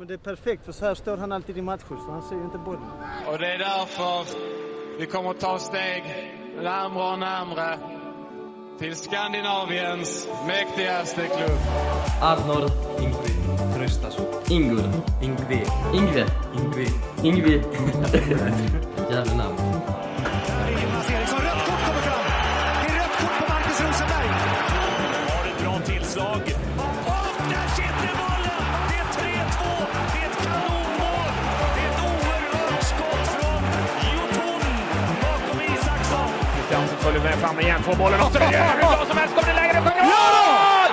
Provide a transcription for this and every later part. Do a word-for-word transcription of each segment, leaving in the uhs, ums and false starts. Men det är perfekt, för så här står han alltid i matchen, så han ser ju inte bollen. Och det är därför vi kommer att ta steg närmare och närmare till Skandinaviens mäktigaste klubb. Arnor Ingrid Tröstasson. Ingur Ingrid Ingrid Ingrid Ingrid. Jävla namn. Jonas Eriksson, rött kort kommer fram. Det är rött kort på Marcus Rosenberg. Har ett bra tillslag. Följer med fram igen, får bollen och så gör det bra som helst, kommer det lägre och sjunger mål!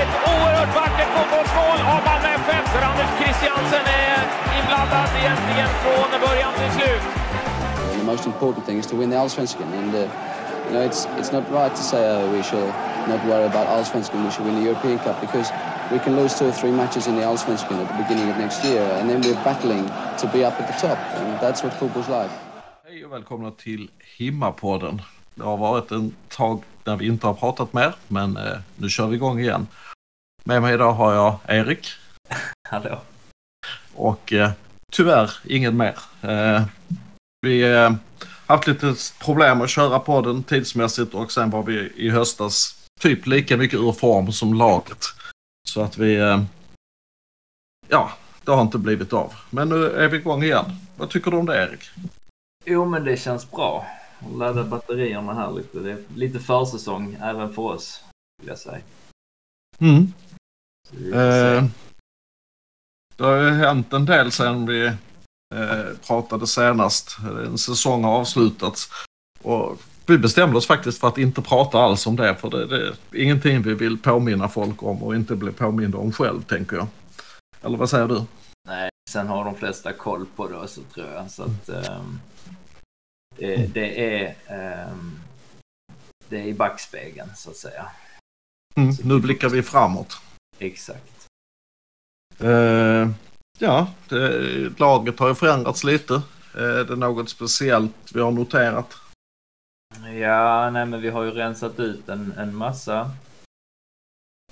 Ett oerhört vackert fotbollsmål av Malmö F F, där Anders Christiansen är inblandad egentligen från början till slut. The most important thing is to win the Allsvenskan, and uh, you know it's it's not right to say uh, we should not worry about Allsvenskan, we should win the European Cup, because we can lose two or three matches in the Allsvenskan at the beginning of next year, and then we're battling to be up at the top, and that's what football's like. Hej och välkomna till Himmapodden. Det har varit en tag när vi inte har pratat mer, men eh, nu kör vi igång igen. Med mig idag har jag Erik. Hallå. Och eh, tyvärr ingen mer. Eh, vi har eh, haft lite problem att köra podden tidsmässigt, och sen var vi i höstas typ lika mycket ur form som laget. Så att vi, eh, ja, det har inte blivit av. Men nu är vi igång igen. Vad tycker du om det, Erik? Jo, men det känns bra. Ladda batterierna här lite. Det är lite försäsong även för oss, vill jag säga. Mm. Eh, det har ju hänt en del sedan vi eh, pratade senast. En säsong har avslutats. Och vi bestämde oss faktiskt för att inte prata alls om det. För det, det är ingenting vi vill påminna folk om och inte bli påminna om själv, tänker jag. Eller vad säger du? Nej, sen har de flesta koll på det också, tror jag. Så att... Eh... Det, det är um, det är i backspegeln, så att säga. Mm, så nu blickar vi framåt. Exakt. Uh, ja, det, laget har ju förändrats lite. Uh, det är något speciellt vi har noterat. Ja, nej, men vi har ju rensat ut en, en massa.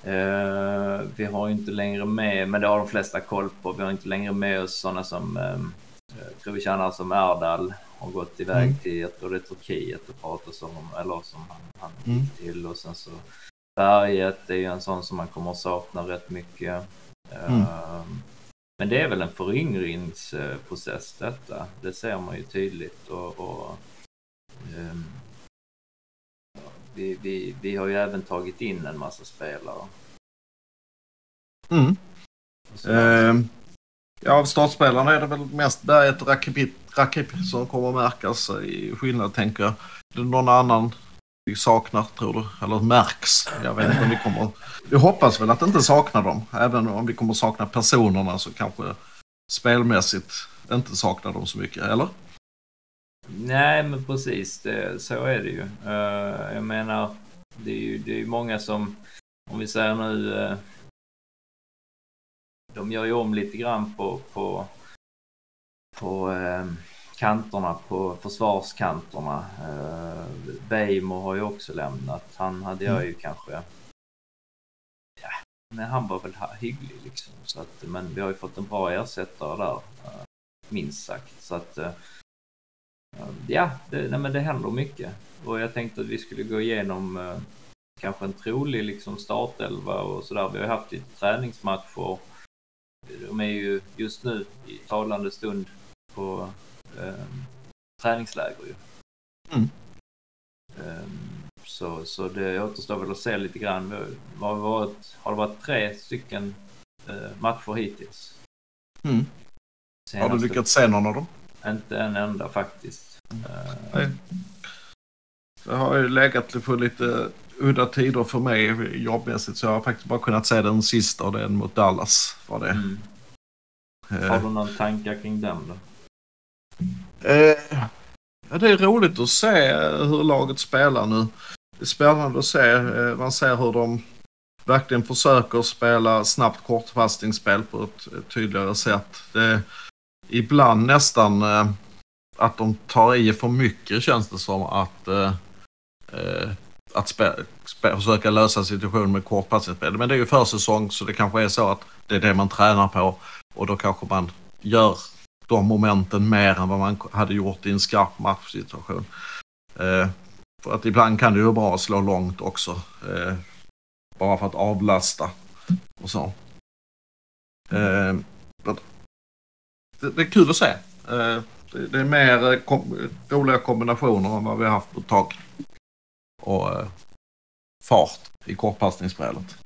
Uh, vi har ju inte längre med, men det har de flesta koll på. Vi har inte längre med oss sådana som um, tror vi känner som Erdal. Har gått iväg mm. till, jag tror det är Turkiet och pratar om, eller som han, han mm. gick till. Och sen så Berget är ju en sån som man kommer att sakna rätt mycket. Mm. Uh, men det är väl en föryngringsprocess detta. Det ser man ju tydligt. Och, och, um, vi, vi, vi har ju även tagit in en massa spelare. Mm. Uh, ja, av startspelarna är det väl mest Berget och Rakibit. Rakip som kommer att märkas i skillnad, tänker jag. Det är någon annan vi saknar, tror du? Eller märks? Jag vet inte om vi kommer... Vi hoppas väl att inte sakna dem. Även om vi kommer sakna personerna, så kanske spelmässigt inte saknar dem så mycket, eller? Nej, men precis. Det, så är det ju. Uh, jag menar, det är ju det är många som, om vi säger nu... Uh, de gör ju om lite grann på... på på eh, kanterna, på försvarskanterna. Eh, Beimo har ju också lämnat. Han hade jag ju mm. kanske... Ja, men han var väl hygglig liksom. Så att, men vi har ju fått en bra ersättare där, eh, minst sagt. Så att, eh, ja, det, nej, men det händer mycket. Och jag tänkte att vi skulle gå igenom eh, kanske en trolig liksom, startelva och sådär. Vi har haft lite träningsmatcher. De är ju just nu i talande stund på eh, träningsläger ju. Mm. Eh, så, så det återstår väl att se lite grann. Det har, varit, har det varit tre stycken eh, matcher hittills? Mm. Har du lyckats se någon av dem? Inte en enda faktiskt. Mm. Eh, det har ju legat på lite udda tider för mig jobbmässigt, så jag har faktiskt bara kunnat se den sista, och den mot Dallas var det. Mm. Eh. Har du någon tankar kring den då? Eh. Ja, det är roligt att se hur laget spelar nu. Det är spännande att se. Man ser hur de verkligen försöker spela snabbt kortpassningsspel på ett tydligare sätt. Det är ibland nästan eh, att de tar i för mycket, känns det som att eh, eh, att spe, spe, försöka lösa situationen med kortpassigt spel. Men det är ju försäsong, så det kanske är så att det är det man tränar på, och då kanske man gör de momenten mer än vad man hade gjort i en skarp matchsituation. Eh, för att ibland kan det ju bra slå långt också, eh, bara för att avlasta och så. Eh, det, det är kul att se. Eh, det, det är mer kom, roliga kombinationer än vad vi har haft på ett tag. Och eh, fart i kortpassningsspelet.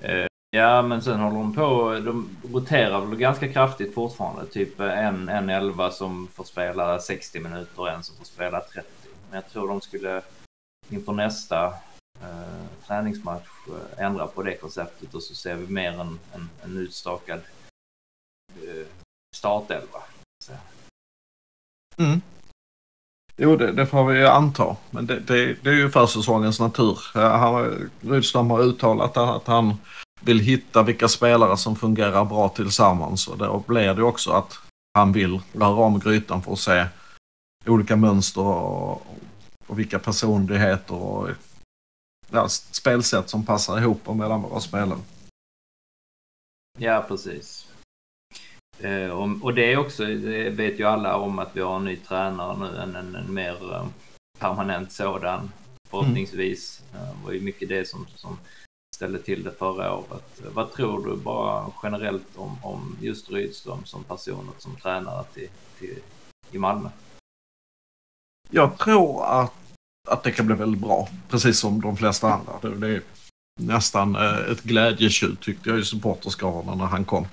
Eh, ja, men sen håller de på, de roterar väl ganska kraftigt fortfarande. Typ en, en elva som får spela sextio minuter och en som får spela trettio. Men jag tror de skulle inför nästa eh, träningsmatch eh, ändra på det konceptet, och så ser vi mer en, en, en utstakad eh, startelva. Så. Mm. Jo, det, det får vi ju anta. Men det, det, det är ju försäsongens natur. Han, Rydström har uttalat att han vill hitta vilka spelare som fungerar bra tillsammans. Och då blir det också att han vill röra om grytan för att se olika mönster och, och vilka personligheter och ja, spelsätt som passar ihop mellan våra spelare. Ja, precis. Och det är också, det vet ju alla om, att vi har en ny tränare nu, en, en, en mer permanent sådan förhoppningsvis. Det var ju mycket det som, som ställde till det förra året. Vad tror du bara generellt om, om just Rydström som person och som tränare till, till, i Malmö? Jag tror att, att det kan bli väldigt bra, precis som de flesta andra. Det, det är nästan ett glädjetjut, tyckte jag, i supporterskaran när han kom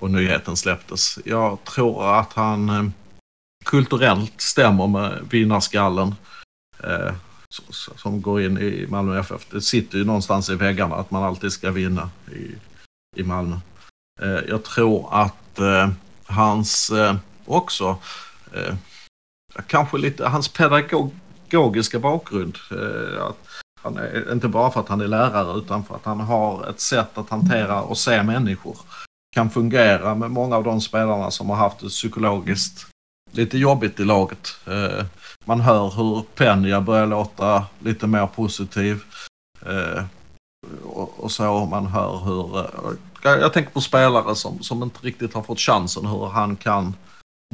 och nyheten släpptes. Jag tror att han kulturellt stämmer med vinnarskallen eh, som går in i Malmö F F. Det sitter ju någonstans i väggarna att man alltid ska vinna i, i Malmö. Eh, jag tror att eh, hans eh, också eh, kanske lite hans pedagogiska bakgrund, eh, att han är, inte bara för att han är lärare utan för att han har ett sätt att hantera och se människor, kan fungera med många av de spelarna som har haft det psykologiskt lite jobbigt i laget. Eh, man hör hur Penja börjar låta lite mer positiv eh, och, och så man hör hur eh, jag tänker på spelare som, som inte riktigt har fått chansen, hur han kan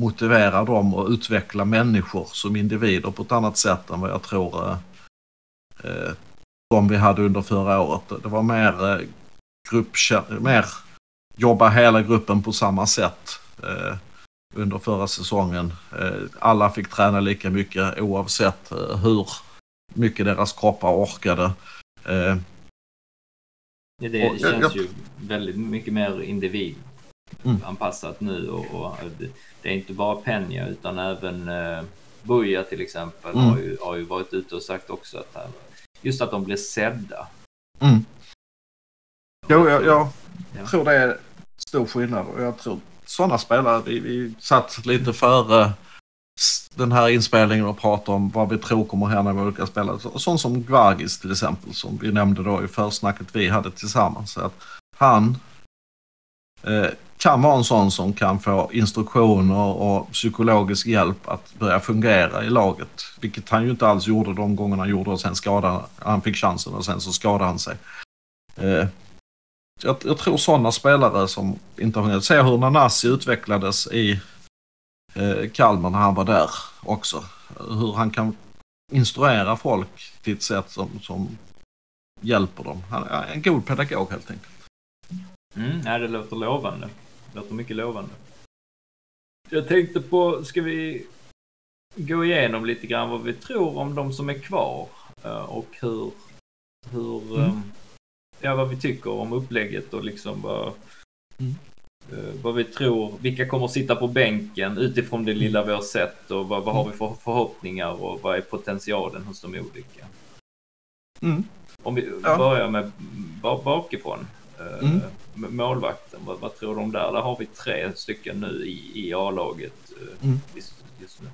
motivera dem och utveckla människor som individer på ett annat sätt än vad jag tror eh, eh, de vi hade under förra året. Det var mer eh, gruppkär- mer jobba hela gruppen på samma sätt eh, under förra säsongen. Eh, alla fick träna lika mycket oavsett eh, hur mycket deras kroppar orkade. Eh. Ja, det och, känns jag, ju väldigt mycket mer individanpassat mm. nu. Och, och det är inte bara Penja utan även eh, Boja till exempel mm. har, ju, har ju varit ute och sagt också att han, just att de blir sedda. Mm. Jo, ja, ja. Jag tror det är stor skillnad, och jag tror sådana spelare, vi, vi satt lite före den här inspelningen och pratade om vad vi tror kommer hända med olika spelare. Sån som Gvargis till exempel, som vi nämnde då i försnacket vi hade tillsammans. Så att han eh, kan vara en sån som kan få instruktioner och psykologisk hjälp att börja fungera i laget, vilket han ju inte alls gjorde de gångerna han gjorde, och sen skadade, han fick chansen och sen så skadade han sig. Eh, Jag, jag tror sådana spelare som inte har hunnit se hur Nanasi utvecklades i eh, Kalmar när han var där också. Hur han kan instruera folk till ett sätt som, som hjälper dem. Han är en god pedagog helt enkelt. Mm, nej, det låter lovande. Det låter mycket lovande. Jag tänkte på, ska vi gå igenom lite grann vad vi tror om de som är kvar och hur... hur mm. Ja, vad vi tycker om upplägget och liksom vad, mm. vad vi tror, vilka kommer att sitta på bänken utifrån det lilla vi har sett, och vad, vad har vi för förhoppningar och vad är potentialen hos de olika. Mm. Om vi ja. börjar med bakifrån, mm. målvakten, vad, vad tror de där? Där har vi tre stycken nu i, i A-laget mm. just nu.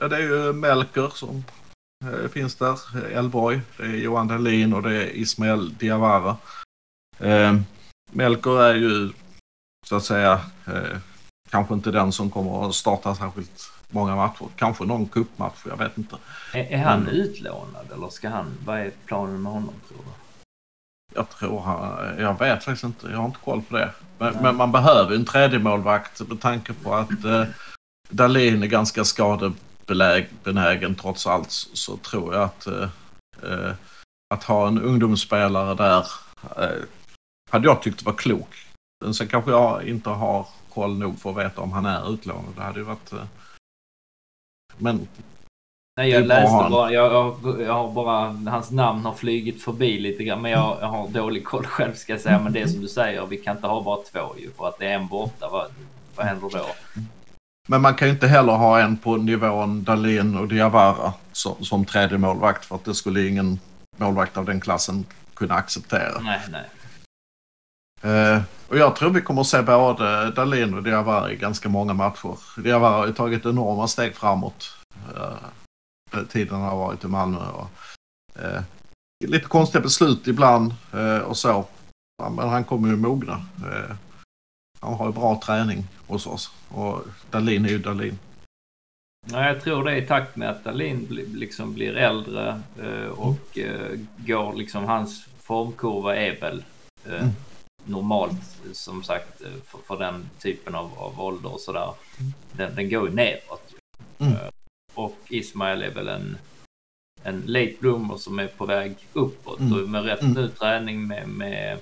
Ja, det är ju Melker som... Det finns där, Elborg, det är Johan Dahlin och det är Ismael Diawara. Eh, Melker är ju så att säga eh, kanske inte den som kommer att starta särskilt många matcher. Kanske någon cupmatch, jag vet inte. Är, är han men, utlånad eller ska han, vad är planen med honom tror du? Jag tror han, jag vet faktiskt inte, jag har inte koll på det. Men, men man behöver en tredje målvakt med tanke på att eh, Dahlin är ganska skadebenägen trots allt, så tror jag att eh, att ha en ungdomsspelare där eh, hade jag tyckt var klok. Men sen kanske jag inte har koll nog för att veta om han är utlånad. Det hade ju varit... Eh, men... Nej, jag läste bara, jag, jag, jag har bara, hans namn har flygit förbi lite grann, men jag, jag har dålig koll själv ska jag säga, men det är som du säger, vi kan inte ha bara två ju, för att det är en borta, vad, vad händer då? Men man kan ju inte heller ha en på nivån Dahlin och Diawara som, som tredje målvakt, för att det skulle ingen målvakt av den klassen kunna acceptera. Nej, nej. Uh, och jag tror vi kommer att se både Dahlin och Diawara i ganska många matcher. Diawara har ju tagit enorma steg framåt. Uh, tiden har varit i Malmö och, eh, lite konstiga beslut ibland eh, och så, men han kommer ju mogna, eh, han har ju bra träning hos oss och Dahlin är ju Dahlin. Ja, jag tror det är i takt med att Dahlin bli, liksom blir äldre eh, och eh, går liksom, hans formkurva är väl eh, mm. normalt som sagt för, för den typen av, av ålder och sådär, den, den går ju neråt. mm. Och Ismael är väl en, en late bloomer som är på väg uppåt. Mm. Och med rätt mm. ny träning med, med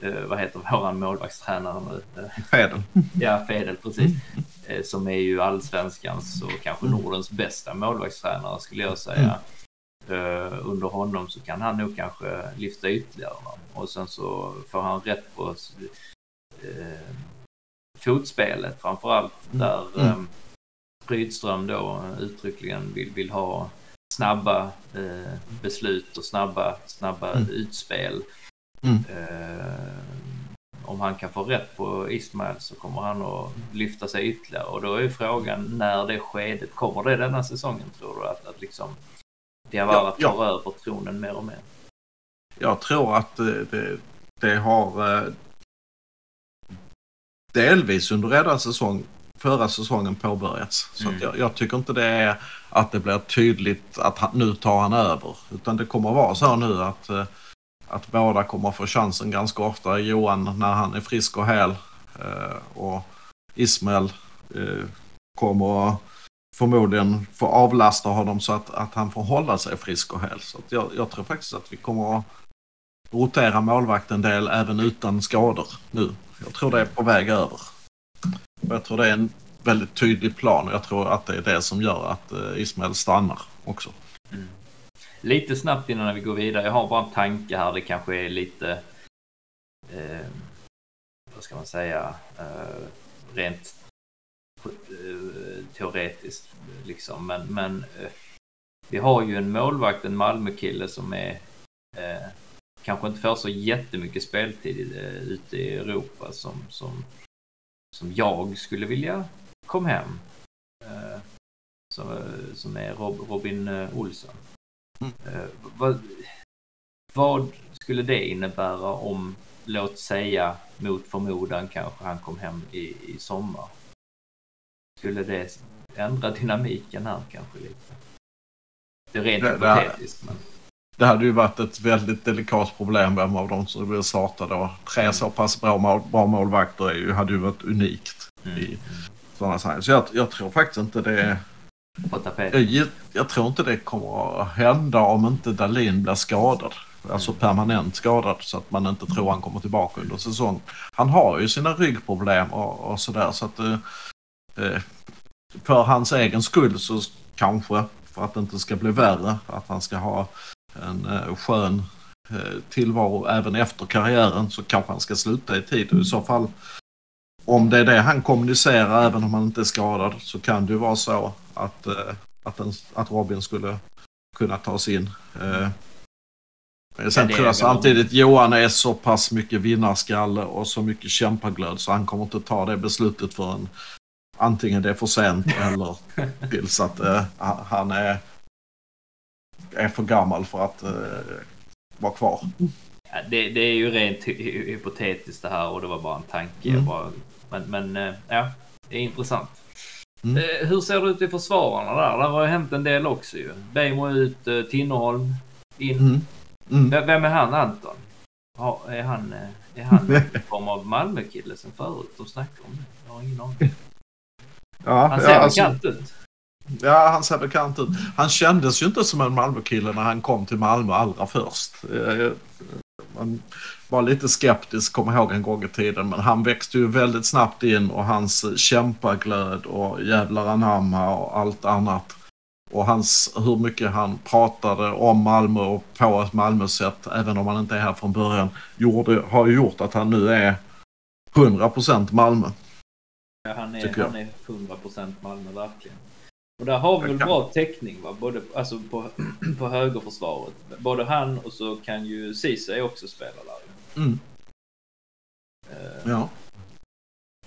eh, vad heter våran målvaktstränare nu? Fedel. Ja, Fedel, precis. Mm. Eh, som är ju allsvenskans och kanske mm. Nordens bästa målvaktstränare skulle jag säga. Mm. Eh, under honom så kan han nog kanske lyfta ytterligare. Och sen så får han rätt på eh, fotspelet framförallt där... Mm. Eh, Rydström då uttryckligen vill, vill ha snabba eh, beslut och snabba, snabba mm. utspel. Mm. Eh, om han kan få rätt på Ismael så kommer han att lyfta sig ytterligare. Och då är ju frågan när det skedet kommer, det denna säsongen tror du? Att, att liksom Diawara ja, tar ja. över tronen mer och mer. Jag tror att det, det har eh, delvis under redan säsong förra säsongen påbörjats. Så mm. att jag, jag tycker inte det är att det blir tydligt att han, nu tar han över. Utan det kommer vara så nu att, att båda kommer få chansen ganska ofta. Johan när han är frisk och hel, och Ismael kommer förmodligen få avlasta honom så att, att han får hålla sig frisk och hel. Så att jag, jag tror faktiskt att vi kommer att rotera målvakt en del även utan skador nu. Jag tror det är på väg över. Jag tror det är en väldigt tydlig plan och jag tror att det är det som gör att Ismael stannar också. Mm. Lite snabbt innan vi går vidare, jag har bara en tanke här, det kanske är lite eh, vad ska man säga eh, rent eh, teoretiskt liksom, men, men eh, vi har ju en målvakt, en Malmökille som är eh, kanske inte får så jättemycket speltid eh, ute i Europa som, som som jag skulle vilja komma hem, eh, som, som är Rob, Robin Olsson. Eh, vad, vad skulle det innebära om, låt säga mot förmodan kanske han kom hem i, i sommar? Skulle det ändra dynamiken här kanske lite? Det är rent det, hypotetiskt. Det, men... det hade ju varit ett väldigt delikat problem vem av dem som blev startade då. Tre så pass bra, mål, bra målvakter är ju, hade ju varit unikt mm. i sådana sammanhang. Så jag, jag tror faktiskt inte det... Jag, jag tror inte det kommer att hända om inte Dahlin blir skadad. Alltså permanent skadad så att man inte tror han kommer tillbaka under säsong. Han har ju sina ryggproblem och, och sådär. Så att, eh, för hans egen skull så kanske, för att det inte ska bli värre, att han ska ha en skön tillvaro även efter karriären, så kanske han ska sluta i tid. Och i så fall, om det är det han kommunicerar, även om han inte är skadad, så kan det ju vara så att, att, en, att Robin skulle kunna ta sig in. Sen tror jag samtidigt Johan är så pass mycket vinnarskalle och så mycket kämpaglöd så han kommer inte ta det beslutet förrän antingen det är för sent eller tills att äh, han är är för gammal för att eh, vara kvar. Ja, det, det är ju rent hy- hypotetiskt det här och det var bara en tanke. Mm. Bara, men men eh, ja, det är intressant. Mm. Eh, hur ser det ut i försvararna där? Där har ju hänt en del också ju. Bejmo ut, eh, Tinnerholm in. Mm. Mm. V- vem är han, Anton? Ja, är han eh, är han en form av Malmö-kille sen förut de snackar om det? Jag har ingen aning. Ja, han ser ja, bekant alltså... ut. Ja, han ser bekant ut. Han kändes ju inte som en Malmö-kille när han kom till Malmö allra först. Man var lite skeptisk, kommer ihåg en gång i tiden, men han växte ju väldigt snabbt in och hans kämpaglöd och jävlar anamma och allt annat. Och hans, hur mycket han pratade om Malmö och på ett Malmö-sätt, även om han inte är här från början, gjorde, har ju gjort att han nu är hundra procent Malmö. Ja, han är, han är hundra procent Malmö verkligen. Och där har vi väl bra täckning va? Både, alltså på, på högerförsvaret. Både han och så kan ju Cissé också spela där. Mm. Uh, ja.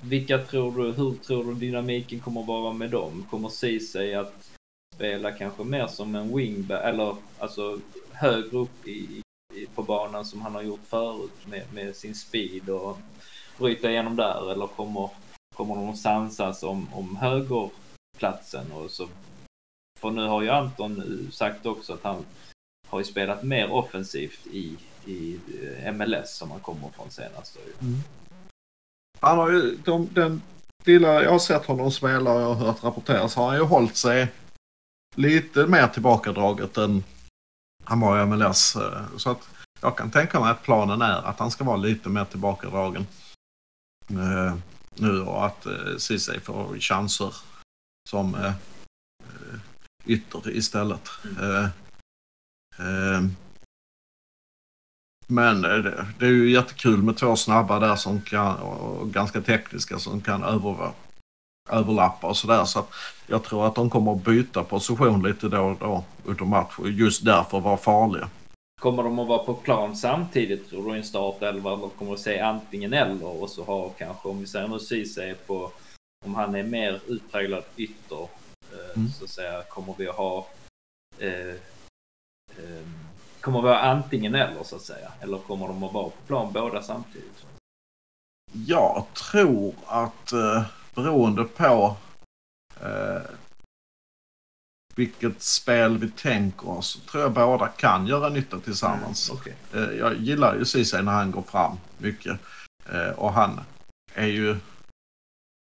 Vilka tror du, hur tror du dynamiken kommer vara med dem? Kommer Cissé att spela kanske mer som en wingback eller alltså högre upp i, i, på banan som han har gjort förut med, med sin speed och bryta igenom där? Eller kommer, kommer de sansas om, om höger platsen och så, för nu har ju Anton sagt också att han har ju spelat mer offensivt i, i M L S som han kommer från senast. Mm. Han har ju, de, den lilla, jag har sett honom spela och jag har hört rapporteras, har han ju hållit sig lite mer tillbakadraget än han var i M L S, så att jag kan tänka mig att planen är att han ska vara lite mer tillbakadragen uh, nu och att uh, Cissé får chanser som eh, ytter istället. Mm. Eh, eh, men det, det är ju jättekul med två snabba där som kan, och ganska tekniska som kan över, överlappa och sådär. Så att jag tror att de kommer att byta position lite då och då utom match och just därför vara farliga. Kommer de att vara på plan samtidigt tror du i en startelva? De kommer att säga antingen eller och så har kanske om vi säger nu Cissé på om han är mer utpräglad ytter mm. så att säga, kommer vi att ha eh, eh, kommer vi att ha antingen eller så att säga, eller kommer de att vara på plan båda samtidigt? Jag tror att eh, beroende på eh, vilket spel vi tänker oss, tror jag båda kan göra nytta tillsammans. Mm, okay. eh, jag gillar ju Cissé när han går fram mycket eh, och han är ju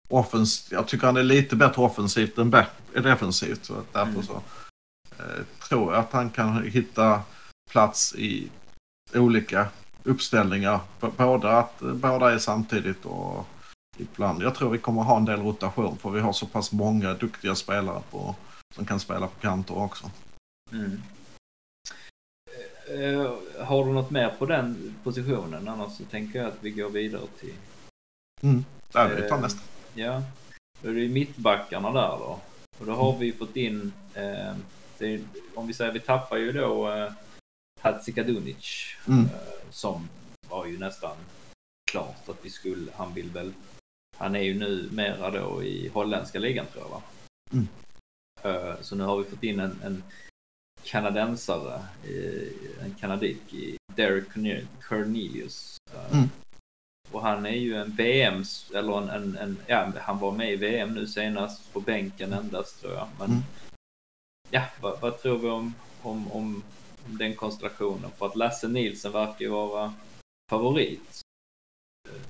Offens- jag tycker han är lite bättre offensivt än be- defensivt så därför mm. så eh, tror jag att han kan hitta plats i olika uppställningar B- båda, att, båda är samtidigt och ibland, jag tror vi kommer ha en del rotation för vi har så pass många duktiga spelare på, som kan spela på kanter också. Mm. eh, Har du något mer på den positionen? Annars så tänker jag att vi går vidare till mm. där vi tar nästa. Ja, då är det mittbackarna där då. Och då har vi fått in, eh, det är, om vi säger vi tappar ju då eh, Hatzikadunic mm. eh, som var ju nästan klart att vi skulle, han vill väl, han är ju nu mera då i holländska ligan tror jag va? Mm. Eh, så nu har vi fått in en, en kanadensare, eh, en kanadik i Derek Cornelius. Eh, mm. Och han är ju en V M, eller en, en, en, ja, han var med i V M nu senast på bänken endast tror jag. Men, mm. ja, vad, vad tror vi om, om, om den konstellationen? För att Lasse Nielsen verkar vara favorit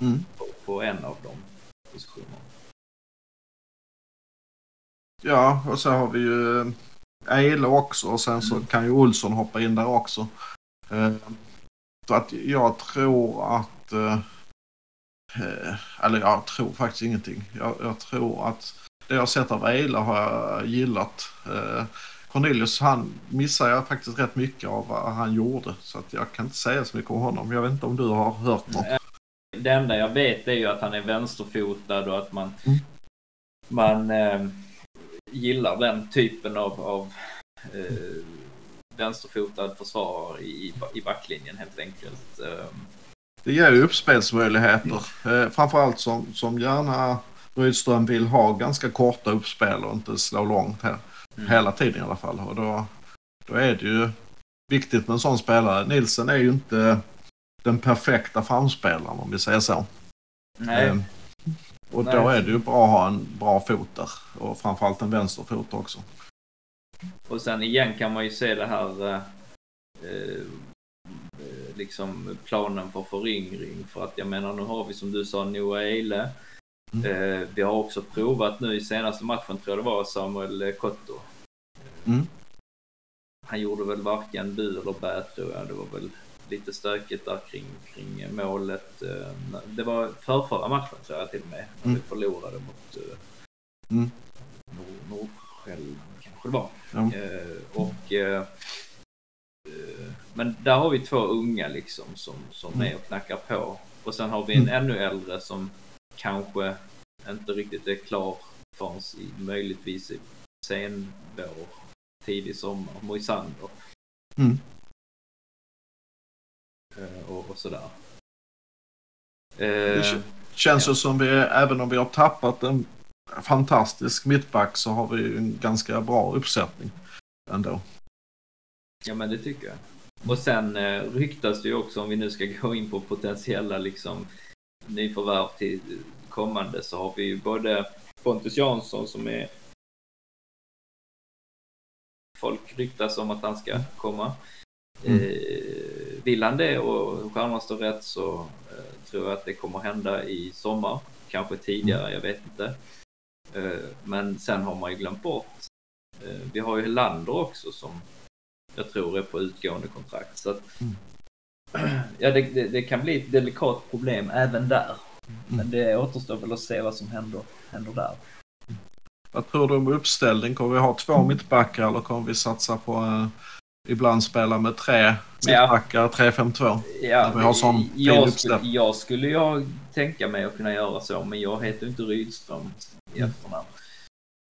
mm. på, på en av de positionerna. Ja, och så har vi ju Eila också och sen så mm. kan ju Olsson hoppa in där också. Så att jag tror att eller jag tror faktiskt ingenting. Jag, jag tror att det jag sett av Eila har jag gillat. Eh, Cornelius, han missar jag faktiskt rätt mycket av vad han gjorde. Så att jag kan inte säga så mycket om honom. Jag vet inte om du har hört något. Det enda jag vet är ju att han är vänsterfotad och att man, mm. man eh, gillar den typen av, av eh, vänsterfotad försvarare i, i backlinjen helt enkelt. Eh, Det ger ju uppspelsmöjligheter. Eh, framförallt som, som gärna Rydström vill ha ganska korta uppspel och inte slå långt här. Mm. Hela tiden i alla fall. Och då, då är det ju viktigt med en sån spelare. Nielsen är ju inte den perfekta framspelaren om vi säger så. Nej. Eh. Och Nej. Då är det ju bra att ha en bra fot där. Och framförallt en vänsterfot också. Och sen igen kan man ju se det här eh, liksom planen för föryngring. För att jag menar, nu har vi som du sa Noah Eile. Mm. Eh, vi har också provat nu i senaste matchen, tror jag det var, Samuel Kotto. Mm. Han gjorde väl varken bu eller bä, tror jag. Det var väl lite stökigt där kring, kring målet. Det var förförra matchen, tror jag till och med. När mm. vi förlorade mot mm. Nordsjälv, kanske det var. Ja. Och, men där har vi två unga liksom som, som är och knackar på. Och sen har vi en ännu äldre som kanske inte riktigt är klar förrän i, möjligtvis i sen vår, tidig sommar, Moisander. Mm. Och, och sådär. Det k- känns ju ja. som vi, även om vi har tappat en fantastisk mittback, så har vi en ganska bra uppsättning ändå. Ja, men det tycker jag. Och sen eh, ryktas det ju också, om vi nu ska gå in på potentiella liksom nyförvärv till kommande, så har vi ju både Pontus Jansson som är, folk ryktas om att han ska komma. Mm. Eh, vill han det och stjärnorna står rätt, så eh, tror jag att det kommer hända i sommar. Kanske tidigare, jag vet inte. Eh, men sen har man ju glömt bort. Eh, vi har ju Lander också som jag tror är på utgående kontrakt. Så att, mm. ja, det, det, det kan bli ett delikat problem även där. Mm. Men det återstår väl att se vad som händer, händer där. Vad tror du om uppställning? Kommer vi ha två mittbackar eller kommer vi satsa på eh, ibland spela med tre mittbackar, ja. tre fem två? Ja, vi har sån jag, skulle, jag skulle jag tänka mig att kunna göra så, men jag heter inte Rydström i efternamn.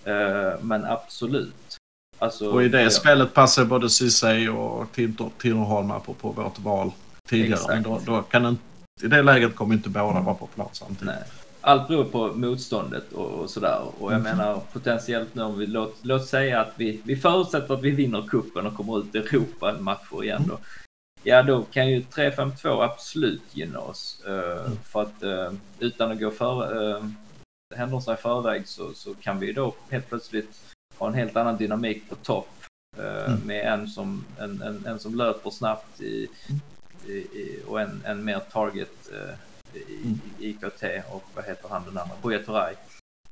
Mm. Uh, men absolut. Alltså, och i det ja. spelet passar både Cissé och Tinnerholm på, på vårt val tidigare. Exakt. Men då, då kan en, i det läget kommer inte båda vara på plats samtidigt. Nej. Allt beror på motståndet och, och sådär. Och jag mm. menar potentiellt nu om vi låt, låt säga att vi, vi förutsätter att vi vinner kuppen och kommer ut i Europa matcher igen då. Ja, då kan ju tre fem två absolut gynna oss. Uh, mm. För att uh, utan att gå för uh, händelserna i förväg så, så kan vi då helt plötsligt ha en helt annan dynamik på topp. Uh, mm. Med en som, en, en, en som löper snabbt i, i, i, och en, en mer target uh, I, i I K T och vad heter han den andra? Boja Toraj.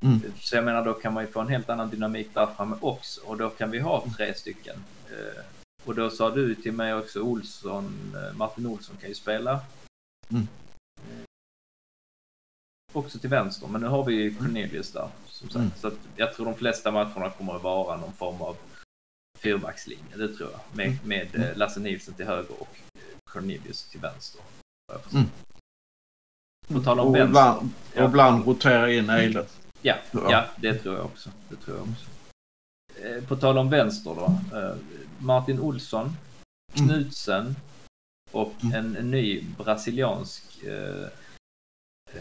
Mm. Så jag menar, då kan man ju få en helt annan dynamik där framme också. Och då kan vi ha tre stycken. Och då sa du till mig också Olsson, Martin Olsson kan ju spela. Mm. Också till vänster. Men nu har vi ju Cornelius där, som sagt. Mm. Så att jag tror de flesta matcherna kommer att vara någon form av fyrbackslinje. Det tror jag. Med, med Lasse Nielsen till höger och Cornelius till vänster. Mm. Och, och, bland, och bland rotera in Eila. Ja, ja, det tror jag också. Det tror jag också. På tal om vänster då. Martin Olsson, Knutsen och en ny brasiliansk eh,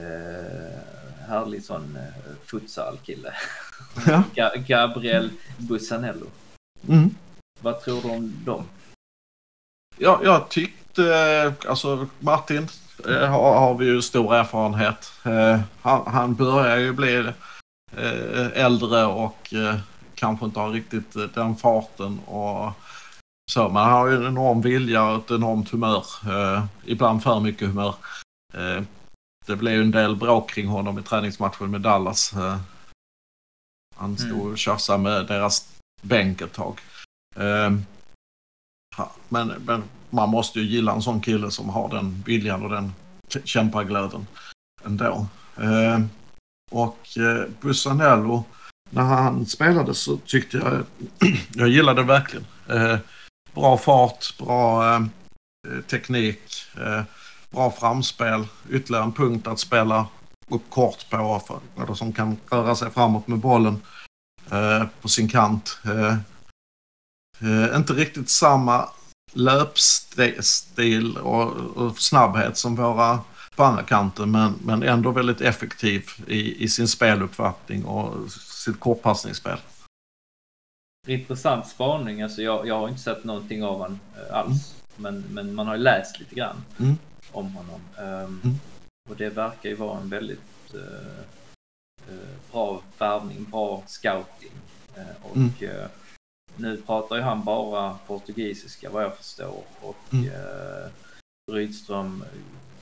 härlig sån futsal-kille. Ja. Gabriel Busanello. Mm. Vad tror du om dem? Ja, jag tyckte, alltså Martin Har, har vi ju stor erfarenhet. Eh, han, han börjar ju bli eh, äldre och eh, kanske inte har riktigt eh, den farten och så. Man har ju en enorm vilja och ett enormt humör. Eh, ibland för mycket humör. Eh, det blev ju en del bråk kring honom i träningsmatchen med Dallas. Eh, han stod och tjafsade med deras bänk ett tag. Eh, men... men man måste ju gilla en sån kille som har den viljan och den kämpaglöden ändå. Eh, och eh, Busanello, när han spelade så tyckte jag, jag gillade verkligen. Eh, bra fart, bra eh, teknik, eh, bra framspel, ytterligare en punkt att spela upp kort på, för, eller som kan röra sig framåt med bollen eh, på sin kant. Eh, eh, inte riktigt samma löpstil och, och snabbhet som våra på andra kanten, men, men ändå väldigt effektiv i, i sin speluppfattning och sitt kortpassningsspel. Intressant spaning. Alltså jag, jag har inte sett någonting av honom alls, mm. men, men man har ju läst lite grann mm. om honom. Um, mm. Och det verkar ju vara en väldigt uh, bra värvning, bra scouting. Och mm. nu pratar ju han bara portugisiska vad jag förstår. Och mm. Rydström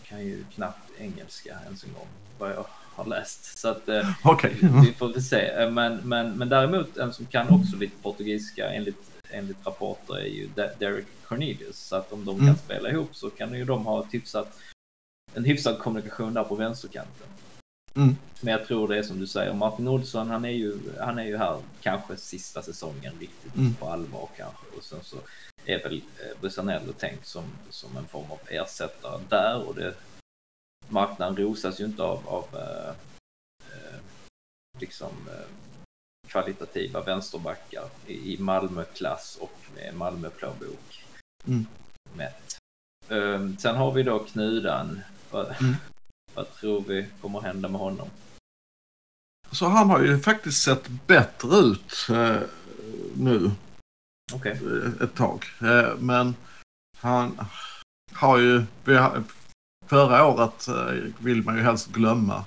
kan ju knappt engelska ens en gång vad jag har läst. Så att okay. vi får väl se. Men, men, men däremot en som kan också lite portugisiska enligt, enligt rapporter är ju Derek Cornelius. Så att om de kan mm. spela ihop så kan ju de ha ett hyfsat, en hyfsad kommunikation där på vänsterkanten. Mm. Men jag tror det är som du säger, Martin Olsson, han är ju, han är ju här kanske sista säsongen riktigt mm. på allvar kanske. Och sen så är väl Busanello tänkt som, som en form av ersättare där. Och det, marknaden rosas ju inte av, av eh, liksom eh, kvalitativa vänsterbackar i, i Malmö-klass och med Malmö-plåbok mm. mätt. Um, sen har vi då Knudan. Mm. Vad tror vi kommer hända med honom? Så han har ju faktiskt sett bättre ut eh, nu. Okej. Okay. Ett tag. Eh, men han har ju... Förra året eh, vill man ju helst glömma.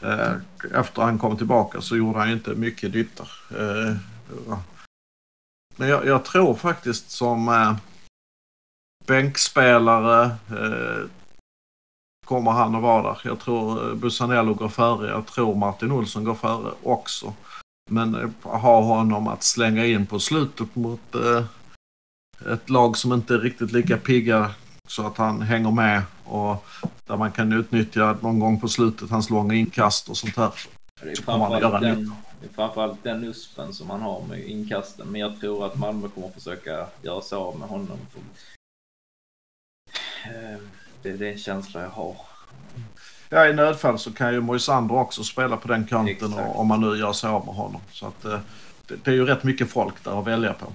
Eh, efter han kom tillbaka så gjorde han ju inte mycket nytta. Eh, men jag, jag tror faktiskt som... Eh, bänkspelare eh, kommer han att vara där. Jag tror Busanello går före, jag tror Martin Olsson går före också. Men eh, ha honom att slänga in på slutet mot eh, ett lag som inte är riktigt lika pigga så att han hänger med och där man kan utnyttja någon gång på slutet hans långa inkast och sånt här. Det är framförallt den, framförallt den uspen som han har med inkasten, men jag tror att Malmö kommer försöka göra sig av med honom för... Det är den känslan jag har. Ja, i nödfall så kan ju Moisander också spela på den kanten och, om man nu gör sig av med honom. Så att, det, det är ju rätt mycket folk där att välja på.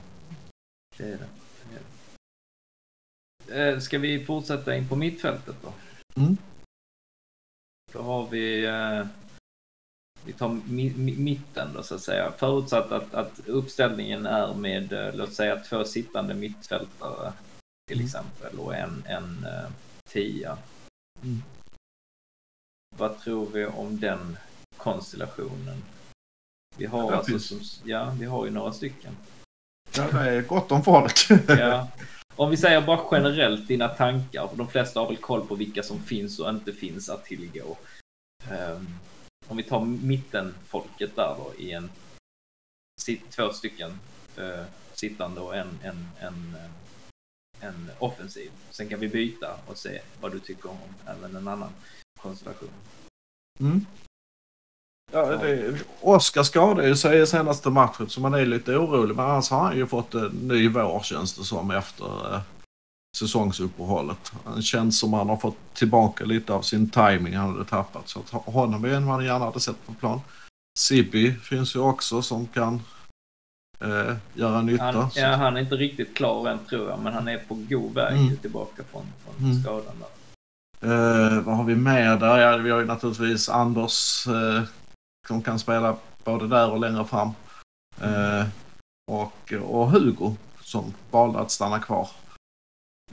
Det är det. Det är det. Ska vi fortsätta in på mittfältet då? Mm. Då har vi... Vi tar mitten då så att säga. Förutsatt att, att uppställningen är med, låt säga, två sittande mittfältare till exempel och en, en uh, tia. Mm. Vad tror vi om den konstellationen? Vi har, alltså som, ja, vi har ju några stycken. Ja, det är gott om folk. Ja. Om vi säger bara generellt dina tankar, för de flesta har väl koll på vilka som finns och inte finns att tillgå. Um, om vi tar mitten folket där då i en sitt, två stycken uh, sittande och en en, en uh, en offensiv. Sen kan vi byta och se vad du tycker om eller en annan konstellation. Mm. Ja, det, Oscar skadade sig i senaste matchen så man är lite orolig, men annars har han ju fått en ny vår känns det som efter eh, säsongsuppehållet. Han känns som han har fått tillbaka lite av sin timing han hade tappat, så att honom är en man gärna hade sett på plan. Sibi finns ju också som kan Eh, göra nytta. Han, ja, han är inte riktigt klar än tror jag, men han är på god väg mm. tillbaka från, från mm. skadan där. Eh, vad har vi med där? Ja, vi har ju naturligtvis Anders eh, som kan spela både där och längre fram. Eh, och, och Hugo som valde att stanna kvar.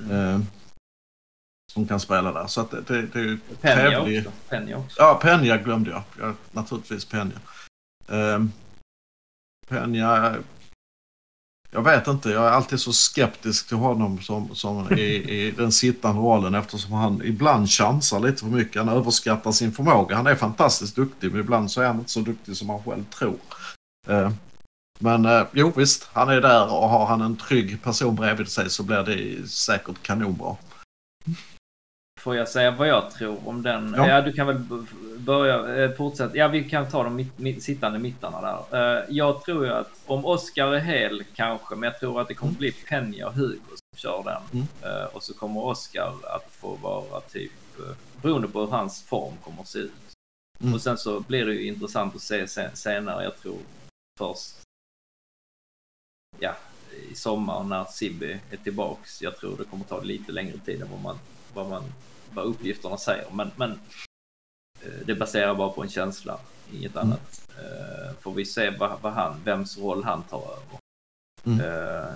Eh, mm. Som kan spela där. Så att det, det, det är ju Penja också. Penja också. Ja, Penja glömde jag. jag naturligtvis Penja. Eh, Penja Jag vet inte, jag är alltid så skeptisk till honom som, som i, i den sittande rollen eftersom han ibland chansar lite för mycket. Han överskattar sin förmåga. Han är fantastiskt duktig, men ibland så är han inte så duktig som han själv tror. Men jo visst, han är där och har han en trygg person bredvid sig så blir det säkert kanonbra. Får jag säga vad jag tror om den? Ja, ja du kan väl börja fortsätta. Ja, vi kan ta de mitt, mitt, sittande mittarna där. Uh, jag tror ju att om Oscar är hel kanske, men jag tror att det kommer bli Penja och Hugo som kör den. Mm. Uh, och så kommer Oscar att få vara typ, uh, beroende på hur hans form kommer att se ut. Mm. Och sen så blir det ju intressant att se sen, senare, jag tror först ja, i sommar när Sibi är tillbaks. Jag tror det kommer ta lite längre tid än vad man vad man vad uppgifterna säger, men, men det baserar bara på en känsla, inget mm. annat. Får vi se vad, vad han, vems roll han tar över. Mm.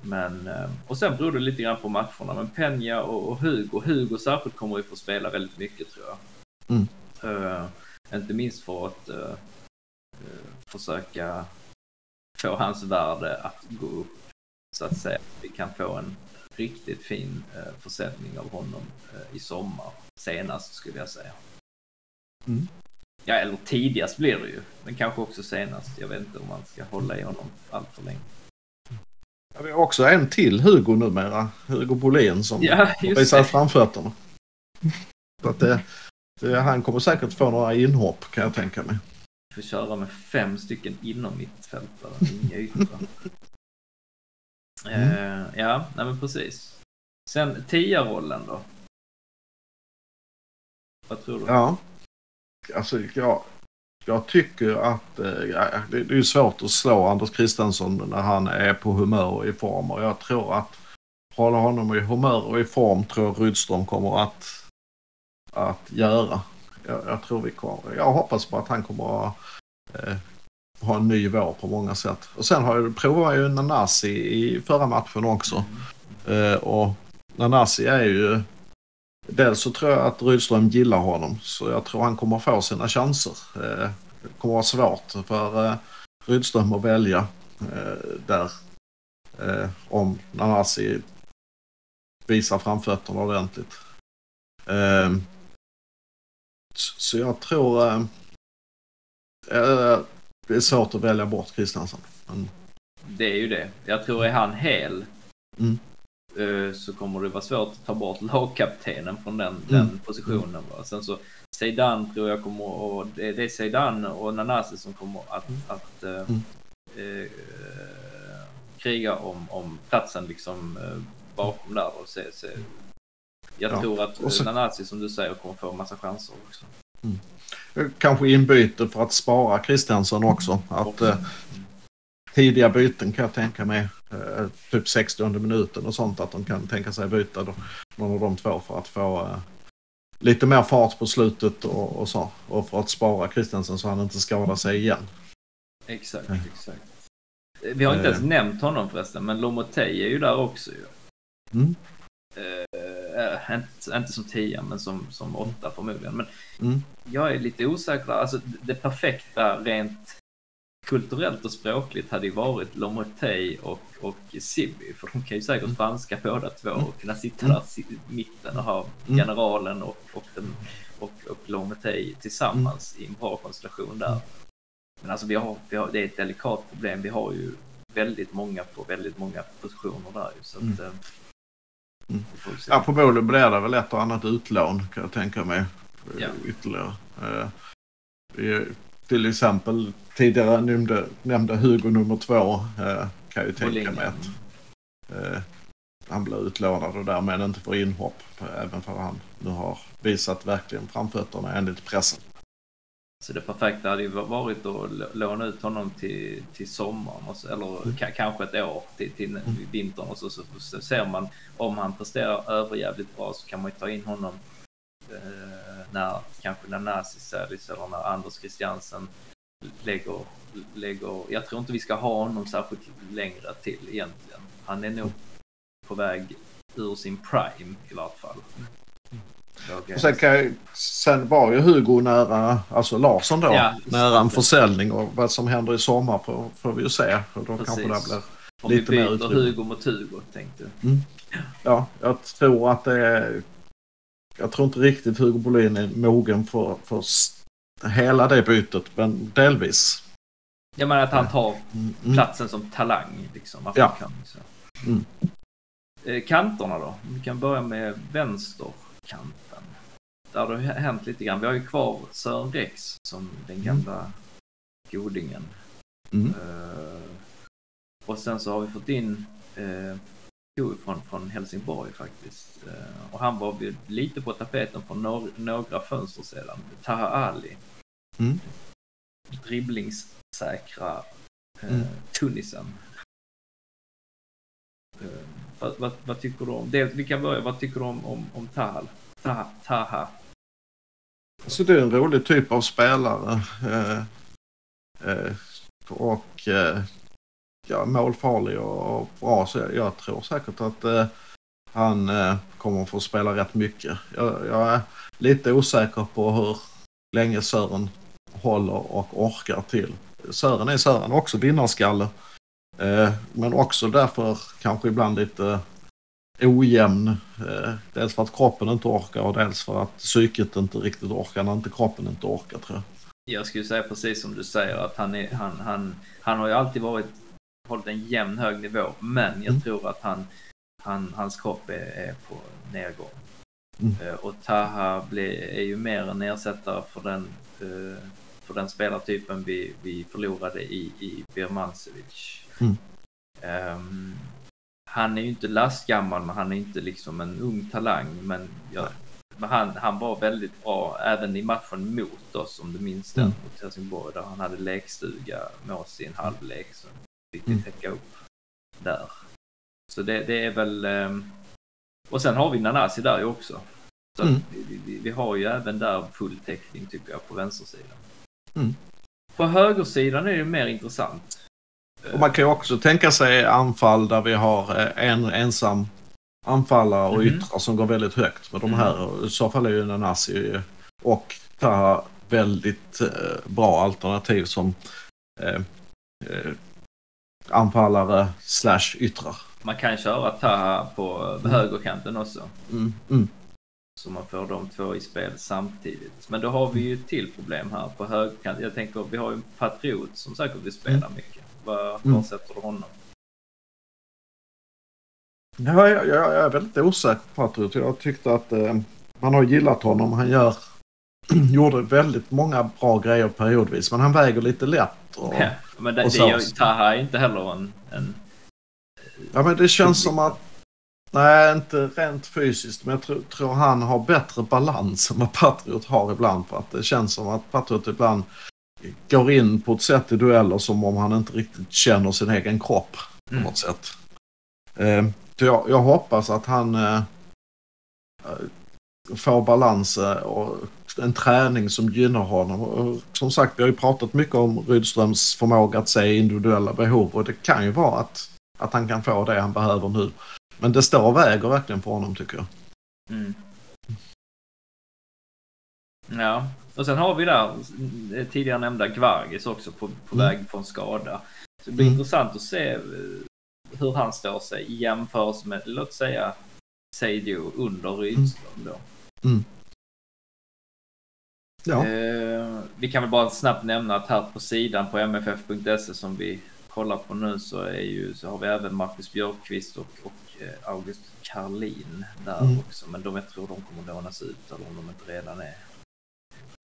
Men, och sen beror det lite grann på matcherna, men Penja och, och Hugo, Hugo särskilt kommer ju få spela väldigt mycket tror jag. Mm. Inte minst för att uh, uh, försöka få hans värde att gå upp, så att säga. Vi kan få en riktigt fin uh, försäljning av honom uh, i sommar. Senast skulle jag säga. Mm. Ja, eller tidigast blir det ju. Men kanske också senast. Jag vet inte om man ska hålla i honom allt för länge. Ja, vi har också en till Hugo numera. Hugo Bolin som ja, visar framfötterna. Så att det, det, han kommer säkert få några inhopp, kan jag tänka mig. Jag får köra med fem stycken inom mittfältare. Inga ytor. mm. uh, ja, nej men precis. Sen tia-rollen då. Vad tror du? Ja. Alltså, jag, jag tycker att eh, det är svårt att slå Anders Christiansen när han är på humör och i form. Och jag tror att hålla honom i humör och i form tror jag Rydström kommer att, att göra. Jag, jag tror vi kommer. Jag hoppas på att han kommer att eh, ha en ny vår på många sätt. Och sen har jag, provar jag ju Nanasi i förra matchen också. Mm. Eh, och Nanasi är ju... Dels så tror jag att Rydström gillar honom, så jag tror han kommer få sina chanser. Det kommer vara svårt för Rydström att välja där om Nanasi visar framfötterna ordentligt. Så jag tror det är svårt att välja bort Christiansen. Men... Det är ju det. Jag tror är han hel. Mm. Så kommer det vara svårt att ta bort lagkaptenen från den, mm. den positionen. Va? Sen så Zaydan tror jag kommer, och det, det är Zaydan och Nanasi som kommer att, att mm. eh, eh, kriga om, om platsen liksom eh, bakom där. Och se, se. Jag ja. tror att så... Nanasi som du säger kommer få en massa chanser också. Mm. Kanske inbyte för att spara Christiansen också. Att, eh, tidiga byten kan jag tänka mig. Typ sextionde minuten och sånt, att de kan tänka sig byta då, någon av de två för att få eh, lite mer fart på slutet och, och så, och för att spara Christiansen så han inte skadar sig igen. Exakt, ja. exakt. Vi har inte eh. ens nämnt honom förresten, men Lomotey är ju där också ju. Mm. Eh, inte, inte som tia men som, som åtta förmodligen, men mm. jag är lite osäker. Alltså det perfekta rent kulturellt och språkligt hade ju varit Lomotey och, och Sibi, för de kan ju säkert franska båda två och kunna sitta där i mitten och ha generalen och, och, den, och, och Lomotey tillsammans i en bra konstellation där. Men alltså vi har, vi har, det är ett delikat problem, vi har ju väldigt många på väldigt många positioner där ju, så att, mm. Mm. Ja, på målen blir det väl ett och annat utlån kan jag tänka mig ja. ytterligare. Vi till exempel tidigare nämnde, nämnde Hugo nummer två eh, kan ju tänka mig att eh, han blir utlånad och därmed inte får inhopp, även för han nu har visat verkligen framfötterna enligt pressen. Så det perfekta hade ju varit att låna ut honom till, till sommaren och så, eller mm. k- kanske ett år till, till mm. vintern och så, så, så ser man om han presterar överjävligt bra så kan man ju ta in honom när kanske Nanasi Säris eller när Anders Christiansen lägger, lägger jag tror inte vi ska ha honom särskilt längre till egentligen, han är nog på väg ur sin prime i vart fall. Okay. Sen, kan jag, sen var ju Hugo nära, alltså Larsson då, ja, nära en försäljning, och vad som händer i sommar får, får vi ju se, och då kanske det blir om lite vi byter mer utrymme. Hugo mot Hugo tänkte mm. ja, jag tror att det är Jag tror inte riktigt Hugo Bolin är mogen för, för hela det bytet, men delvis. Jag menar att han tar mm. platsen som talang. Liksom, att ja. kan, så. Mm. Kanterna då? Vi kan börja med vänsterkanten. Där har det hänt lite grann. Vi har ju kvar Sörndex som den gamla mm. godingen. Mm. Och sen så har vi fått in... Från, från Helsingborg faktiskt, eh, och han var ju lite på tapeten från nor- några fönster sedan. Taha Ali mm. dribblingssäkra eh, mm. Tunisen. eh, vad, vad, vad tycker du om det? Vi kan börja, vad tycker du om, om, om Tahal? Taha, Taha. Så det är en rolig typ av spelare eh, eh, och eh... Ja, målfarlig och bra, så jag, jag tror säkert att eh, han eh, kommer få spela rätt mycket. Jag, jag är lite osäker på hur länge Sören håller och orkar till. Sören är Sören, också vinnarskalle. Eh, men också därför kanske ibland lite ojämn. Eh, dels för att kroppen inte orkar och dels för att psyket inte riktigt orkar när inte kroppen inte orkar, tror jag. Jag skulle säga precis som du säger att han, är, han, han, han har ju alltid varit, hållit en jämn hög nivå, men jag mm. tror att han, han, hans kropp är, är på nedgång. Mm. Och Taha blir, är ju mer en ersättare för den, för den spelartypen vi, vi förlorade i, i Birmancevic. Mm. Um, han är ju inte lastgammal, men han är inte liksom en ung talang, men jag, men han, han var väldigt bra även i matchen mot oss, om du minns den, mm. mot Helsingborg, där han hade lekstuga med oss i en halvlek så fick vi mm. täcka upp där. Så det, det är väl... Och sen har vi Nanasi där ju också. Så mm. vi, vi, vi har ju även där full täckning, tycker jag, på vänstersidan. Mm. På högersidan är det mer intressant. Och man kan ju också tänka sig anfall där vi har en ensam anfallare och yttrar mm. som går väldigt högt. Men de här, i så fall är ju Nanasi och Taha väldigt bra alternativ som eh, eh, anfallare slash yttrar. Man kan köra Taha på mm. högerkanten också. Mm. Mm. Så man får de två i spel samtidigt. Men då har vi ju till problem här på högerkanten. Jag tänker, vi har ju en Patriot som säkert vill spela mycket. Vad mm. sätter du honom? Ja, jag, jag är väldigt osäker på Patriot. Jag tyckte att eh, man har gillat honom. Han gör, gjorde väldigt många bra grejer periodvis. Men han väger lite lätt. Och, ja, men det, och det gör Taha inte heller en... en Ja, men det känns som att, nej, inte rent fysiskt, men jag tror, tror han har bättre balans än vad Patriot har ibland, för att det känns som att Patriot ibland går in på ett sätt i dueller som om han inte riktigt känner sin egen kropp på något mm. sätt. Eh, så jag, jag hoppas att han eh, får balans och en träning som gynnar honom. Och som sagt, vi har ju pratat mycket om Rydströms förmåga att se individuella behov, och det kan ju vara att Att han kan få det han behöver nu. Men det står och väger verkligen för honom, tycker jag. Mm. Ja, och sen har vi där tidigare nämnda Gvargis också på, på mm. väg från skada. Så det blir mm. intressant att se hur han står sig i jämförelse med, låt säga, Seidio under Rydström mm. då. Mm. Ja. Eh, vi kan väl bara snabbt nämna att här på sidan på m f f punkt s e som vi kollar på nu, så, är ju, så har vi även Marcus Björkqvist och, och August Karlin där mm. också, men de, jag tror de kommer lånas ut, eller om de inte redan är.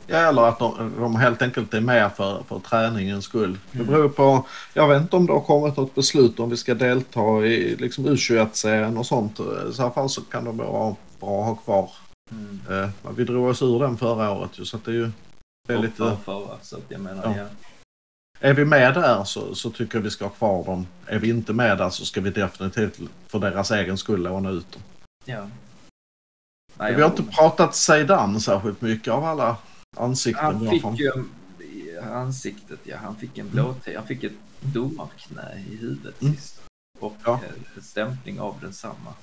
Ja, eller att de, de helt enkelt är med för, för träningens skull. Mm. Det beror på, jag vet inte om det har kommit något beslut om vi ska delta i liksom U tjugoett-serien och sånt. I så här fall så kan de vara bra att ha kvar. Mm. Eh, men vi drog oss ur den förra året, så att det är ju det är lite... För, för, så att jag menar, ja. ja. Är vi med där så, så tycker jag vi ska ha kvar dem. Är vi inte med där så ska vi definitivt för deras egen skull låna ut dem. Ja. Nej, vi har inte pratat Zaydan särskilt mycket av alla ansikten. Han fick ju ansiktet, ja. Han fick en blåtid. Han fick ett domarknä i huvudet mm. sist. Och ja. en stämpling av densamma.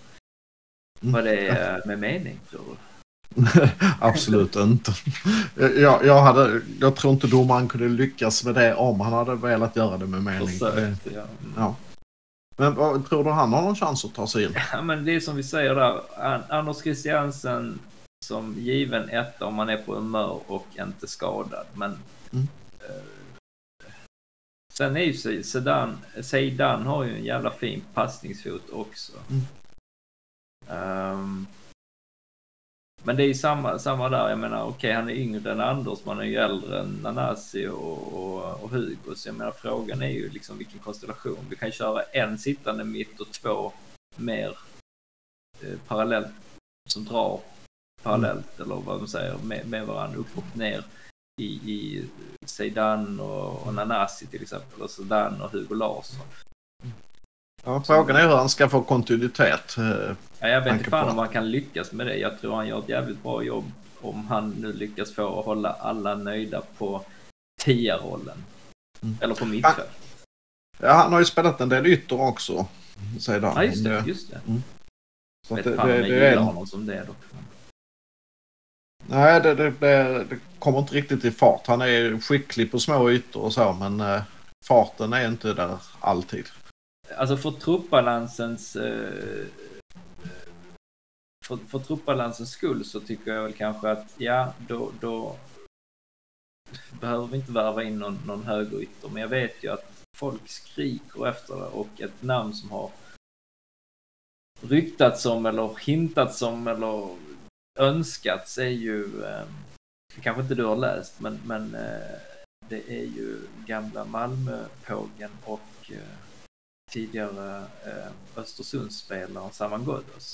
Var det med mening, tror du? Absolut inte. Jag, jag, hade, jag tror inte domaren kunde lyckas med det om han hade velat göra det med mening. Försökt, ja. Ja. Men vad, tror du han har någon chans att ta sig in? Ja, men det är som vi säger där, Anders Christiansen som given ett om man är på humör och inte skadad. Men mm. eh, sen är ju Zaydan, Zaydan har ju en jävla fin passningsfot också. Mm. Um, Men det är ju samma, samma där, jag menar, okej, okay, han är yngre än Anders, man är ju äldre än Nanasi och, och, och Hugo, så jag menar, frågan är ju liksom vilken konstellation. Vi kan köra en sittande mitt och två mer eh, parallellt, som drar parallellt, eller vad man säger, med, med varandra upp och ner i, i Zaydan och, och Nanasi till exempel, och Zaydan och Hugo Larsson. Ja, frågan är hur han ska få kontinuitet. Ja, jag vet inte fan om han kan lyckas med det. Jag tror han gör ett jävligt bra jobb om han nu lyckas få att hålla alla nöjda på tia-rollen. Mm. Eller på mittfält. Ja, han har ju spelat en del ytter också. Zaydan. Ja, just det. Just det. Mm. Så jag vet det, fan det, det, jag gillar det är... honom som det är dock. Nej, det, det, det, det kommer inte riktigt i fart. Han är skicklig på små ytor och så, men eh, farten är inte där alltid. Alltså för truppbalansens eh, för, för truppbalansens skull så tycker jag väl kanske att ja, då, då behöver vi inte värva in någon, någon högerytter. Men jag vet ju att folk skriker efter det, och ett namn som har ryktats om eller hintats om eller önskats är ju eh, kanske inte du har läst, men, men eh, det är ju gamla Malmö-pågen och eh, tidigare eh, Östersundsspelaren Saman Ghoddos.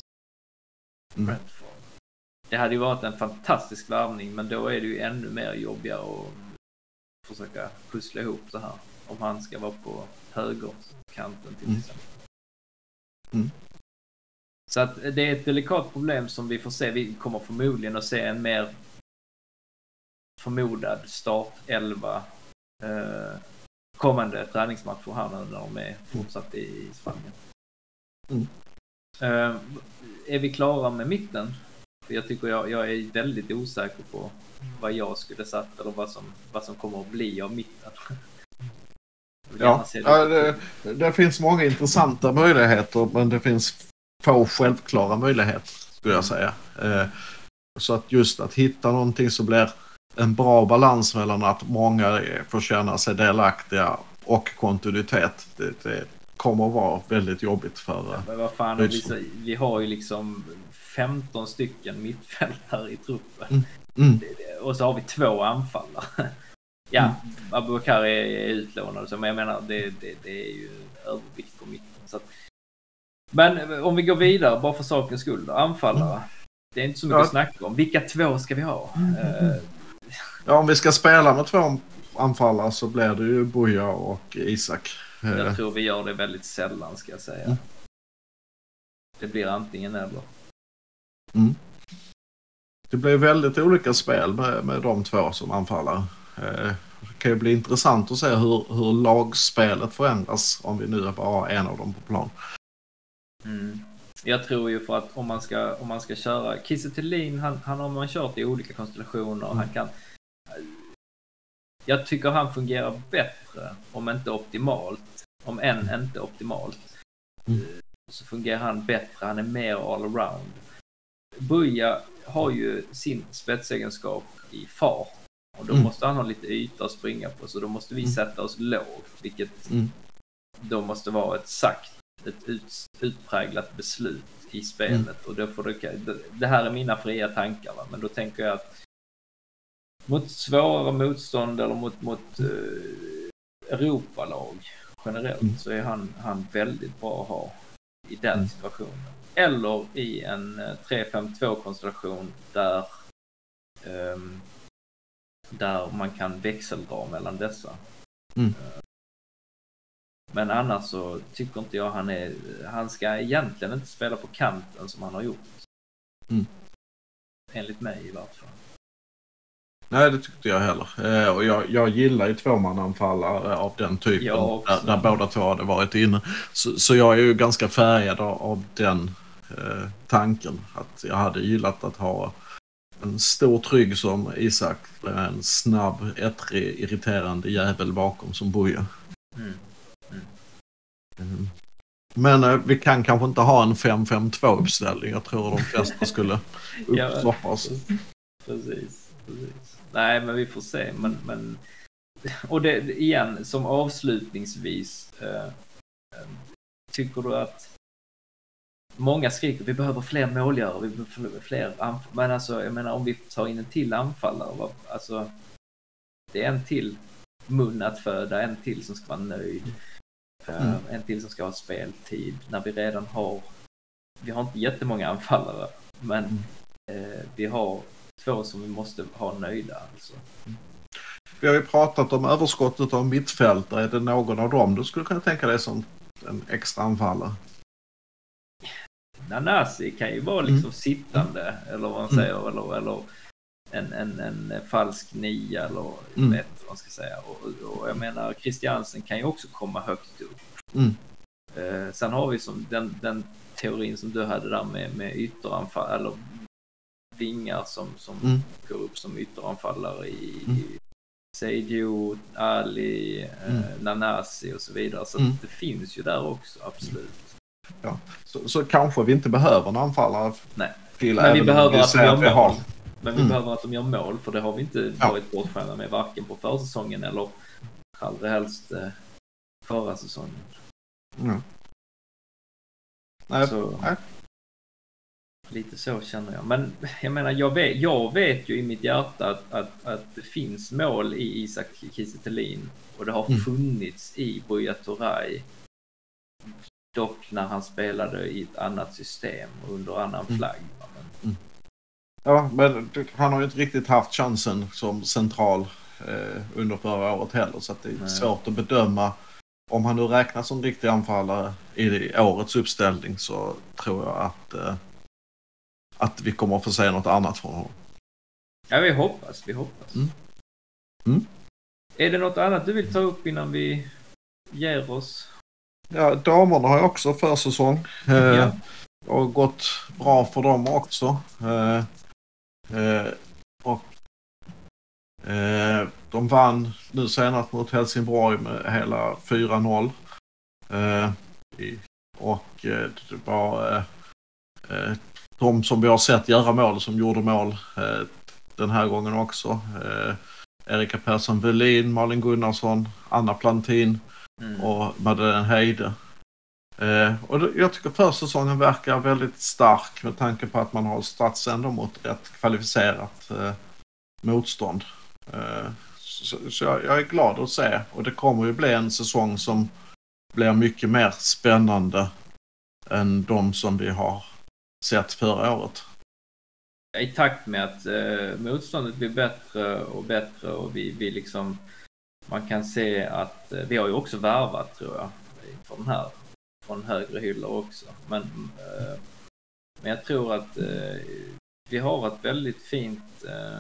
Mm. Det hade ju varit en fantastisk värvning, men då är det ju ännu mer jobbigare att försöka pussla ihop det här om han ska vara på högerkanten till exempel. Mm. Mm. Så att det är ett delikat problem som vi får se. Vi kommer förmodligen att se en mer förmodad startelva eh, kommande träningsmatch för honom när de är fortsatt i Spanien. Mm. Eh, är vi klara med mitten? För jag tycker jag, jag är väldigt osäker på vad jag skulle satt eller vad som, vad som kommer att bli av mitten. Ja, det. Ja det, det finns många intressanta möjligheter, men det finns få självklara möjligheter skulle jag säga. Eh, så att just att hitta någonting som blir en bra balans mellan att många får känna sig delaktiga och kontinuitet, det, det kommer att vara väldigt jobbigt för... Ja, men vad fan, vi, vi har ju liksom femton stycken mittfältare i truppen. Mm. Mm. Och så har vi två anfallare. Ja, mm. Abubakar är, är utlånad, så men jag menar det, det, det är ju övervikt på mitten. Så att... Men om vi går vidare, bara för sakens skull, anfallare. Mm. Det är inte så mycket ja. att snacka om. Vilka två ska vi ha? Mm. Uh... Ja, om vi ska spela med två anfallare så blir det ju Boja och Isaac. Jag tror vi gör det väldigt sällan, ska jag säga. Mm. Det blir antingen eller. Mm. Det blir väldigt olika spel med, med de två som anfallare. Eh, det kan ju bli intressant att se hur, hur lagspelet förändras om vi nu bara har en av dem på plan. Mm. Jag tror ju för att om man ska, om man ska köra Cissé Thelin, han, han har man kört i olika konstellationer och mm. han kan... Jag tycker han fungerar bättre, om inte optimalt, om än mm. inte optimalt, mm. så fungerar han bättre, han är mer allround. Boja har ju sin spetsegenskap i fart, och då mm. måste han ha lite yta att springa på, så då måste vi sätta oss lågt, vilket mm. då måste vara ett sagt, ett ut, utpräglat beslut i spelet, mm. och då får det, det här är mina fria tankar, va? Men då tänker jag att mot svåra motstånd eller mot, mot eh, Europalag generellt mm. så är han, han väldigt bra att ha i den mm. situationen. Eller i en tre fem två-konstellation där, eh, där man kan växeldra mellan dessa. Mm. Men annars så tycker inte jag han är... Han ska egentligen inte spela på kanten som han har gjort. Mm. Enligt mig i vart fall. Nej, det tyckte jag heller. Eh, och jag, jag gillar ju tvåmananfallare av den typen där, där båda två hade varit inne. Så, så jag är ju ganska färgad av den eh, tanken. Att jag hade gillat att ha en stor trygg som Isaac med en snabb, ettrig, irriterande jävel bakom som Boja. Mm. Mm. Mm. Men eh, vi kan kanske inte ha en fem fem två-uppställning. Jag tror de flesta skulle uppstoppas. Ja, precis. Precis. Nej, men vi får se, men, men... och det igen som avslutningsvis eh, tycker du att många skriker vi behöver fler målgörare, vi behöver fler anfall, men alltså jag menar om vi tar in en till anfallare, alltså det är en till mun att föda, en till som ska vara nöjd, mm. en till som ska ha speltid när vi redan har vi har inte jättemånga anfallare, men mm. eh, vi har två som vi måste ha nöjda. Alltså. Vi har ju pratat om överskottet av mittfältare. Är det någon av dem du skulle kunna tänka dig som en extra anfallare? Nanasi kan ju vara liksom mm. sittande eller vad man säger, mm. eller, eller en, en, en falsk nia eller mm. vet vad man ska säga. Och, och jag menar, Christiansen kan ju också komma högt upp. Mm. Eh, sen har vi som den, den teorin som du hade där med, med ytteranfall eller vingar som, som mm. går upp som ytteranfallare i mm. Seidio, Ali, mm. eh, Nanasi och så vidare. Så mm. det finns ju där också, absolut. Ja. Så, så kanske vi inte behöver en anfallare. Nej, till men vi behöver att vi gör mål. Har... Men vi mm. behöver att de gör mål, för det har vi inte ja. varit bortskärna med varken på försäsongen eller allra helst förra säsongen. Mm. Nej, så, nej. Lite så känner jag. Men jag menar, jag vet, jag vet ju i mitt hjärta att, att, att det finns mål i Isaac Kisetelin, och det har mm. funnits i Boja Toray, dock när han spelade i ett annat system under annan mm. flagg. Men... Mm. Ja, men han har ju inte riktigt haft chansen som central eh, under förra året heller, så att det är nej. svårt att bedöma. Om han nu räknas som riktig anfallare i årets uppställning, så tror jag att, eh, att vi kommer att få se något annat från honom. Ja, vi hoppas, vi hoppas. Mm. Mm. Är det något annat du vill ta upp innan vi ger oss? Ja, damerna har också försäsong. Eh, ja. Det har gått bra för dem också. Eh, eh, och... Eh, de vann nu senast mot Helsingborg med hela fyra noll eh, och eh, det var eh, de som vi har sett göra mål som gjorde mål eh, den här gången också. eh, Erika Persson Velin, Malin Gunnarsson, Anna Plantin mm. och Madeleine Heide. eh, och det, jag tycker försäsongen verkar väldigt stark med tanke på att man har strats ändå mot rätt kvalificerat eh, motstånd. Så, så jag, jag är glad att se, och det kommer ju bli en säsong som blir mycket mer spännande än de som vi har sett förra året. I takt med att eh, motståndet blir bättre och bättre, och vi, vi liksom, man kan se att eh, vi har ju också värvat, tror jag, från här, från högre hyllor också, men, eh, men jag tror att eh, vi har ett väldigt fint eh,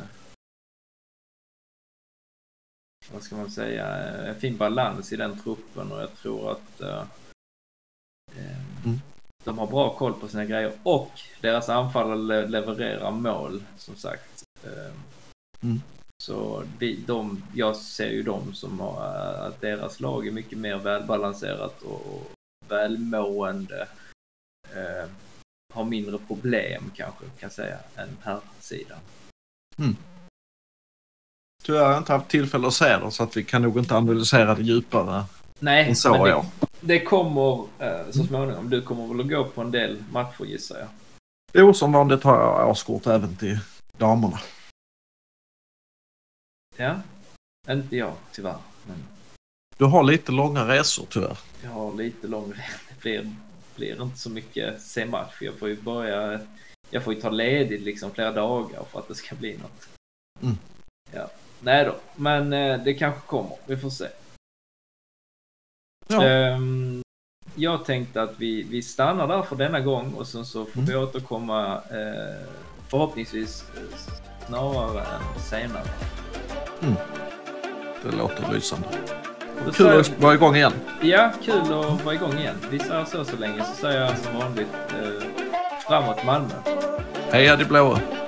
vad ska man säga, en fin balans i den truppen, och jag tror att eh, mm. de har bra koll på sina grejer, och deras anfall le- levererar mål, som sagt. Eh, mm. Så vi, de, jag ser ju dem som har, att deras lag är mycket mer välbalanserat och, och välmående, eh, har mindre problem kanske kan säga än här sidan. Mm. Tyvärr har jag inte haft tillfälle att se det, så att vi kan nog inte analysera det djupare. Nej, så men det, det kommer eh, så småningom. Du kommer väl att gå på en del matcher, gissar jag. Jo, som vanligt har jag årskort även till damerna. Ja, inte jag tyvärr. Men... Du har lite långa resor tyvärr. Jag har lite långa resor. Det blir, blir inte så mycket se-match. Jag får ju börja, jag får ju ta ledigt liksom flera dagar för att det ska bli något. Mm. Ja. Nej då, men det kanske kommer. Vi får se. Ja. Jag tänkte att vi, vi stannar där för denna gång, och sen så får mm. vi återkomma förhoppningsvis snarare än senare. Mm. Det låter lysande. Då kul jag... att vara igång igen. Ja, kul att vara igång igen. Vi säger så så länge, så säger jag som vanligt eh, framåt Malmö. Heja de blåa.